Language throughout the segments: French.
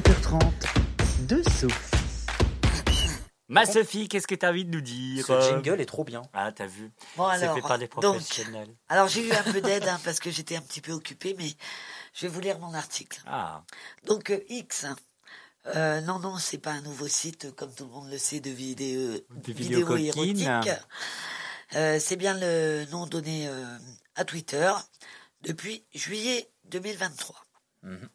20h30 de Sophie. Ma Sophie, qu'est-ce que t'as envie de nous dire? Ce jingle est trop bien. Ah, t'as vu. Bon, alors, c'est fait par des professionnels. Donc, alors, j'ai eu un peu d'aide parce que j'étais un petit peu occupée, mais je vais vous lire mon article. Ah. Donc, X. Non, c'est pas un nouveau site, comme tout le monde le sait, de vidéos érotiques. C'est bien le nom donné à Twitter depuis juillet 2023. Mmh.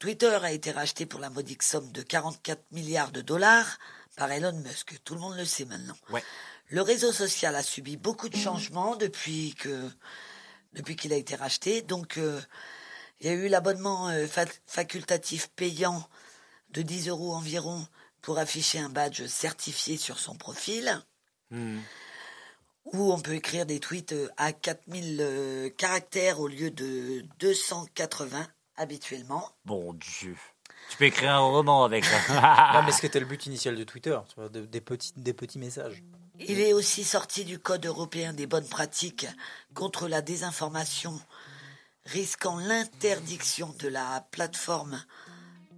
Twitter a été racheté pour la modique somme de 44 milliards de dollars par Elon Musk. Tout le monde le sait maintenant. Ouais. Le réseau social a subi beaucoup de changements depuis qu'il a été racheté. Donc, il y a eu l'abonnement facultatif payant de 10 euros environ pour afficher un badge certifié sur son profil, où on peut écrire des tweets à 4000 caractères au lieu de 280 habituellement. Bon Dieu, tu peux écrire un roman avec ça. Non, mais c'était le but initial de Twitter, des petits messages. Il est aussi sorti du Code européen des bonnes pratiques contre la désinformation, risquant l'interdiction de la plateforme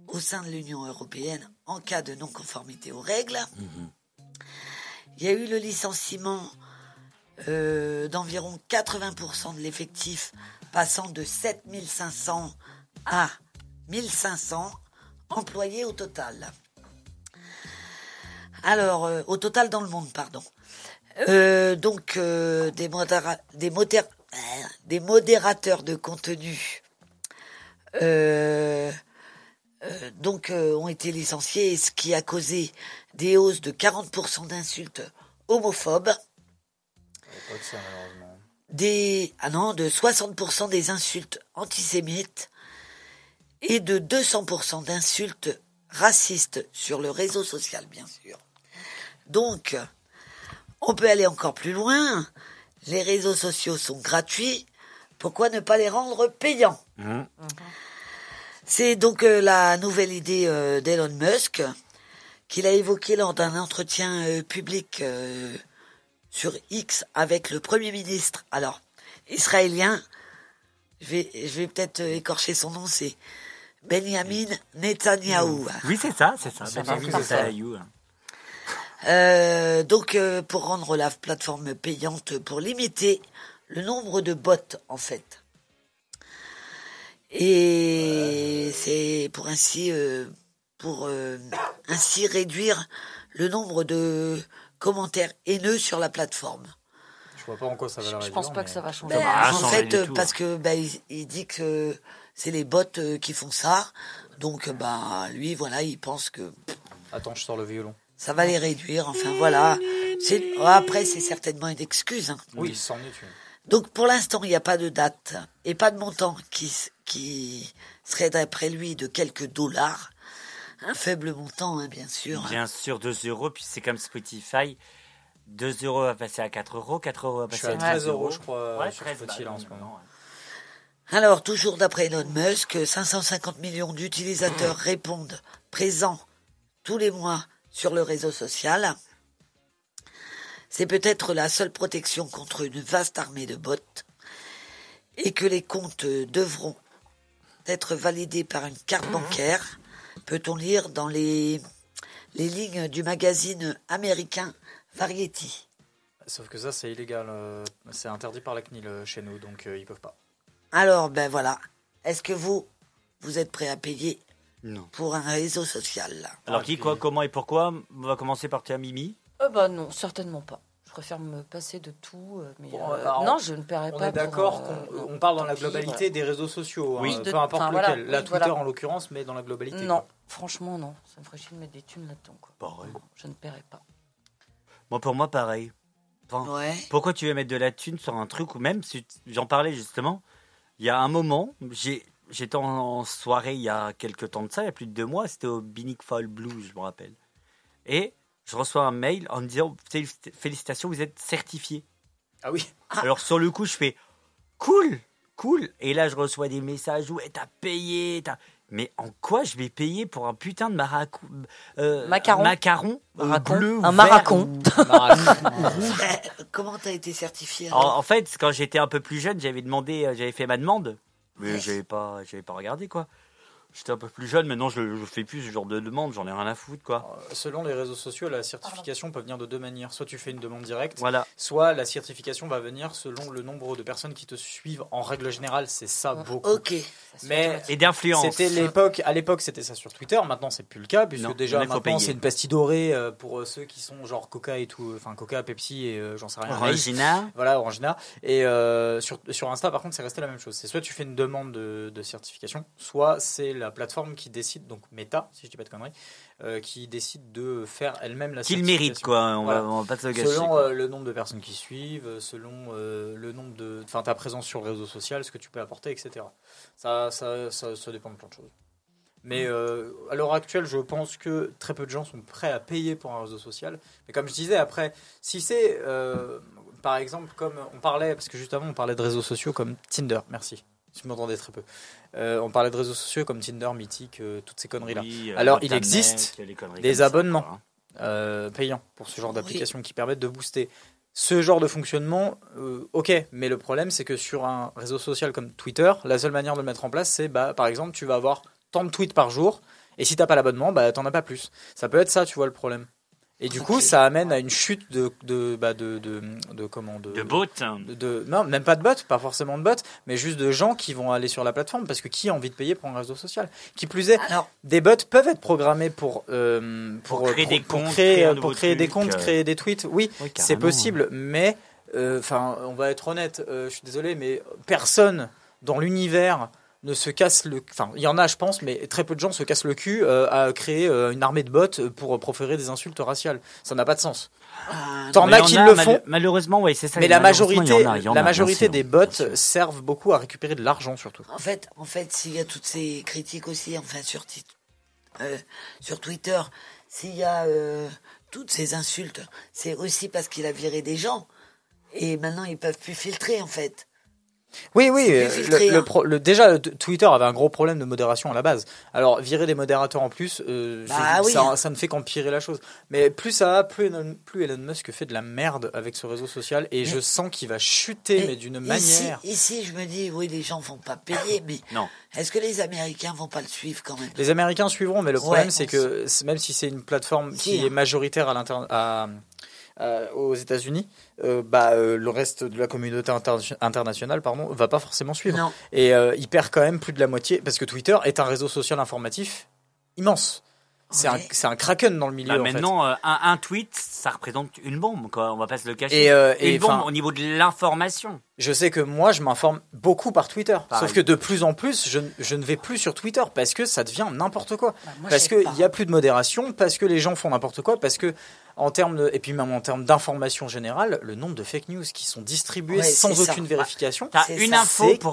au sein de l'Union européenne en cas de non-conformité aux règles. Mmh. Il y a eu le licenciement d'environ 80% de l'effectif, passant de 7500 à 1500 employés au total. Alors, au total dans le monde, pardon. Des modérateurs de contenu ont été licenciés, ce qui a causé des hausses de 40% d'insultes homophobes, de 60% des insultes antisémites et de 200% d'insultes racistes sur le réseau social, bien sûr. Donc, on peut aller encore plus loin. Les réseaux sociaux sont gratuits, pourquoi ne pas les rendre payants? Mmh. C'est donc la nouvelle idée d'Elon Musk, qu'il a évoquée lors d'un entretien public sur X avec le Premier ministre, alors israélien, je vais peut-être écorcher son nom, c'est Benjamin Netanyahou. Oui, c'est ça. Benjamin Netanyahou. Donc, pour rendre la plateforme payante, pour limiter le nombre de bots, en fait. Et c'est pour ainsi réduire le nombre de commentaires haineux sur la plateforme. Je vois pas en quoi ça va la réduire. Je pense pas que ça va changer. Il dit que c'est les bots qui font ça. Donc, lui, il pense que... Attends, je sors le violon. Ça va les réduire, enfin voilà. Après, c'est certainement une excuse. Hein. Oui, c'en est une. Donc pour l'instant, il n'y a pas de date et pas de montant qui serait d'après lui de quelques dollars. Un faible montant, hein, bien sûr. Bien sûr, 2 euros, puis c'est comme Spotify. 2 € va passer à 4 euros, 4 € va passer à 13 euros, je crois. Ouais, 13 en ce moment. Alors, toujours d'après Elon Musk, 550 millions d'utilisateurs répondent présents tous les mois sur le réseau social. C'est peut-être la seule protection contre une vaste armée de bots, et que les comptes devront être validés par une carte bancaire, peut-on lire dans les lignes du magazine américain Variety. Sauf que ça, c'est illégal. C'est interdit par la CNIL chez nous, donc ils peuvent pas. Alors, Est-ce que vous êtes prêts à payer ? Non. Pour un réseau social. Alors comment et pourquoi? On va commencer par toi, Mimi. Non, certainement pas. Je préfère me passer de tout. Je ne paierai pas. On est d'accord qu'on parle dans la globalité des réseaux sociaux. Oui, peu importe lequel. Twitter en l'occurrence, mais dans la globalité. Non, quoi. Franchement non. Ça me ferait chier de mettre des thunes là-dedans. Pareil. Je ne paierai pas. Moi, pour moi, pareil. Enfin, ouais. Pourquoi tu veux mettre de la thune sur un truc? Ou même, si j'en parlais justement, il y a un moment, J'étais en soirée il y a quelques temps de ça, il y a plus de 2 mois, c'était au Binic Folks Blues, je me rappelle. Et je reçois un mail en me disant « Félicitations, vous êtes certifié. » Ah oui. Alors sur le coup, je fais « Cool !» Et là, je reçois des messages où « T'as payé !» Mais en quoi je vais payer pour un putain de macaron bleu, un maracon rouge. Comment t'as été certifié? En fait, quand j'étais un peu plus jeune, j'avais fait ma demande. Mais j'avais pas regardé, quoi. J'étais un peu plus jeune, maintenant je fais plus ce genre de demande, j'en ai rien à foutre, quoi. Selon les réseaux sociaux, la certification peut venir de deux manières. Soit tu fais une demande directe, voilà, soit la certification va venir selon le nombre de personnes qui te suivent. En règle générale, c'est ça beaucoup. Ok. Mais et d'influence. C'était l'époque. À l'époque, c'était ça sur Twitter. Maintenant, c'est plus le cas, puisque non, déjà maintenant, c'est une pastille dorée pour ceux qui sont genre Coca et tout, enfin Coca, Pepsi et j'en sais rien. Orangina. Voilà, Orangina. Et sur Insta, par contre, c'est resté la même chose. C'est soit tu fais une demande de certification, soit c'est la plateforme qui décide, donc Meta, si je dis pas de conneries, qui décide de faire elle-même la certification. Qu'il mérite, quoi, on va pas te le gâcher. Selon le nombre de personnes qui suivent, selon le nombre de, enfin ta présence sur le réseau social, ce que tu peux apporter, etc. Ça dépend de plein de choses. Mais à l'heure actuelle, je pense que très peu de gens sont prêts à payer pour un réseau social. Mais comme je disais, après, si c'est par exemple comme on parlait, parce que juste avant on parlait de réseaux sociaux comme Tinder, merci. Je m'entendais très peu. On parlait de réseaux sociaux comme Tinder, Meetic, toutes ces conneries-là. Oui, alors, il existe des abonnements payants pour ce genre d'applications qui permettent de booster ce genre de fonctionnement. Ok, mais le problème, c'est que sur un réseau social comme Twitter, la seule manière de le mettre en place, c'est, par exemple, tu vas avoir tant de tweets par jour, et si t'as pas l'abonnement, t'en as pas plus. Ça peut être ça, tu vois, le problème. Et du coup, ça amène à une chute de bots. Non, même pas de bots, pas forcément de bots, mais juste de gens qui vont aller sur la plateforme parce que qui a envie de payer pour un réseau social. Qui plus est, des bots peuvent être programmés pour créer des comptes, créer des tweets. Oui, c'est possible, mais enfin, on va être honnête. Je suis désolé, mais personne dans l'univers ne se casse le... Enfin, il y en a, je pense, mais très peu de gens se cassent le cul à créer une armée de bots pour proférer des insultes raciales. Ça n'a pas de sens. T'en as qui le font. Malheureusement, oui, c'est ça. Mais la majorité des bots servent beaucoup à récupérer de l'argent, surtout. En fait, s'il y a toutes ces critiques aussi, enfin, sur Twitter, s'il y a toutes ces insultes, c'est aussi parce qu'il a viré des gens. Et maintenant, ils peuvent plus filtrer, en fait. Oui, déjà Twitter avait un gros problème de modération à la base. Alors virer des modérateurs en plus, ça ne fait qu'empirer la chose. Mais plus ça va, plus Elon Musk fait de la merde avec ce réseau social et je sens qu'il va chuter mais d'une manière. Ici, je me dis les gens vont pas payer, mais non. Est-ce que les Américains vont pas le suivre quand même ? Les Américains suivront, mais le problème c'est que même si c'est une plateforme qui est majoritaire à aux États-Unis, le reste de la communauté internationale, va pas forcément suivre. Non. Et il perd quand même plus de la moitié parce que Twitter est un réseau social informatif immense. C'est un kraken dans le milieu. Maintenant, en fait. un tweet, ça représente une bombe, quoi. On va pas se le cacher. Et une bombe au niveau de l'information. Je sais que moi, je m'informe beaucoup par Twitter. Pareil. Sauf que de plus en plus, je ne vais plus sur Twitter parce que ça devient n'importe quoi. Parce qu'il y a plus de modération, parce que les gens font n'importe quoi, parce que et puis même en termes d'information générale, le nombre de fake news qui sont distribuées sans aucune vérification, c'est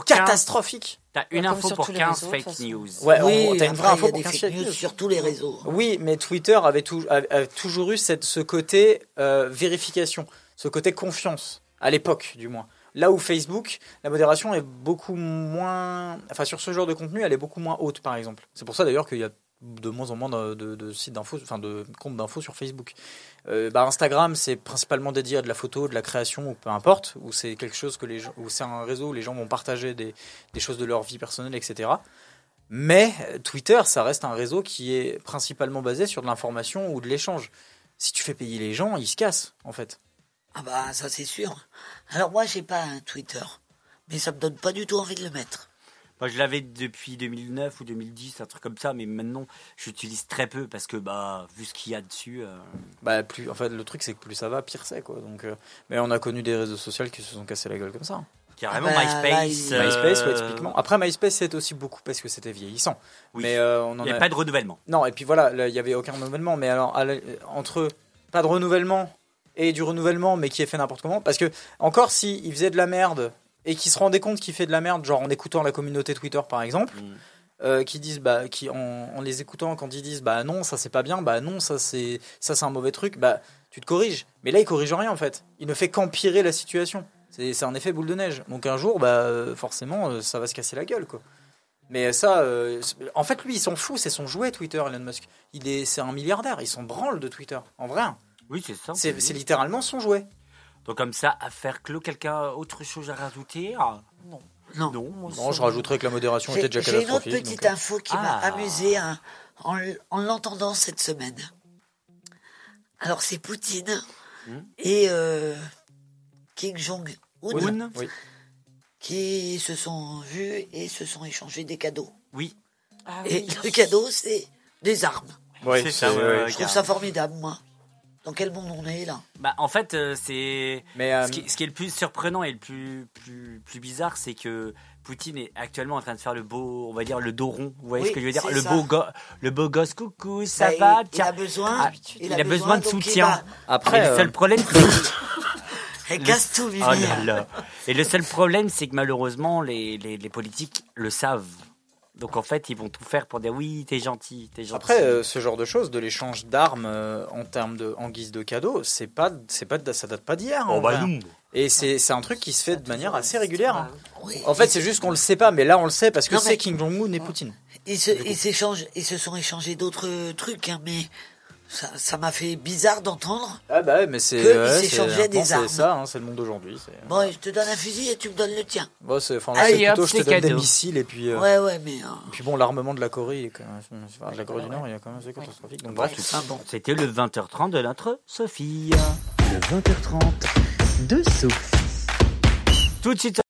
catastrophique. T'as une info pour 15 fake news. T'as une vraie info pour 15 fake news sur tous les réseaux. Oui, mais Twitter avait toujours eu ce côté vérification, ce côté confiance, à l'époque du moins. Là où Facebook, la modération est beaucoup moins... Enfin, sur ce genre de contenu, elle est beaucoup moins haute, par exemple. C'est pour ça d'ailleurs qu'il y a de moins en moins de sites d'infos, enfin de comptes d'infos sur Facebook. Instagram, c'est principalement dédié à de la photo, de la création, ou peu importe, où c'est quelque chose que les gens, où c'est un réseau où les gens vont partager des choses de leur vie personnelle, etc. Mais Twitter, ça reste un réseau qui est principalement basé sur de l'information ou de l'échange. Si tu fais payer les gens, ils se cassent, en fait. Ah bah ça c'est sûr. Alors moi j'ai pas un Twitter, mais ça me donne pas du tout envie de le mettre. Moi, je l'avais depuis 2009 ou 2010, un truc comme ça, mais maintenant, j'utilise très peu parce que, vu ce qu'il y a dessus. Plus, en fait, le truc, c'est que plus ça va, pire c'est, quoi. Donc, mais on a connu des réseaux sociaux qui se sont cassés la gueule comme ça. Carrément, MySpace. MySpace, typiquement. Après, MySpace, c'est aussi beaucoup parce que c'était vieillissant. Oui. Mais, il n'y avait pas de renouvellement. Non, et puis voilà, il n'y avait aucun renouvellement. Mais alors, entre pas de renouvellement et du renouvellement, mais qui est fait n'importe comment, parce que, encore, s'il faisait de la merde. Et qui se rendaient compte qu'il fait de la merde, genre en écoutant la communauté Twitter par exemple, qui disent en les écoutant quand ils disent non ça c'est pas bien, non ça c'est un mauvais truc, tu te corriges. Mais là il corrige rien en fait, il ne fait qu'empirer la situation. C'est un effet boule de neige. Donc un jour forcément ça va se casser la gueule quoi. Mais ça, en fait lui il s'en fout, c'est son jouet Twitter Elon Musk. C'est un milliardaire, il s'en branle de Twitter en vrai. Oui c'est ça. C'est littéralement son jouet. Donc comme ça, à faire clos, quelqu'un autre chose à rajouter ? Non. Non, non, je rajouterais que la modération était déjà catastrophique. J'ai une autre petite info qui m'a amusée en l'entendant cette semaine. Alors, c'est Poutine et Kim Jong-un qui se sont vus et se sont échangés des cadeaux. Oui. Ah, oui. Et le cadeau, c'est des armes. Oui, c'est ça. Je trouve ça formidable, moi. Dans quel monde on est là ? Bah, en fait, c'est ce qui est le plus surprenant et le plus bizarre, c'est que Poutine est actuellement en train de faire le beau, on va dire le dos rond. Vous voyez ce que je veux dire ? Le beau gosse, coucou, ça va. Il a besoin, de soutien. Après, le seul problème, elle casse tout, Vivi. Et le seul problème, c'est que malheureusement, les politiques le savent. Donc en fait, ils vont tout faire pour dire oui, t'es gentil. Après, ce genre de choses, de l'échange d'armes en guise de cadeau, c'est pas, ça date pas d'hier. Oh, bah non. Et c'est un truc qui se fait de manière assez régulière. Hein. Oui. En fait, c'est juste qu'on le sait pas, mais là on le sait parce que c'est Kim Jong-un et Poutine. Ils se sont échangés d'autres trucs, hein, mais ça m'a fait bizarre d'entendre. Ah bah ouais, mais c'est s'échangeaient des armes. C'est ça, hein, c'est le monde d'aujourd'hui. Bon, je te donne un fusil et tu me donnes le tien. Bon, je te donne des missiles et puis. Ouais, mais. Et puis bon, l'armement de la Corée, du Nord, il est quand même assez catastrophique. Donc bref, c'était le 20h30 de notre Sophie. Le 20h30. De Sophie. Tout de suite.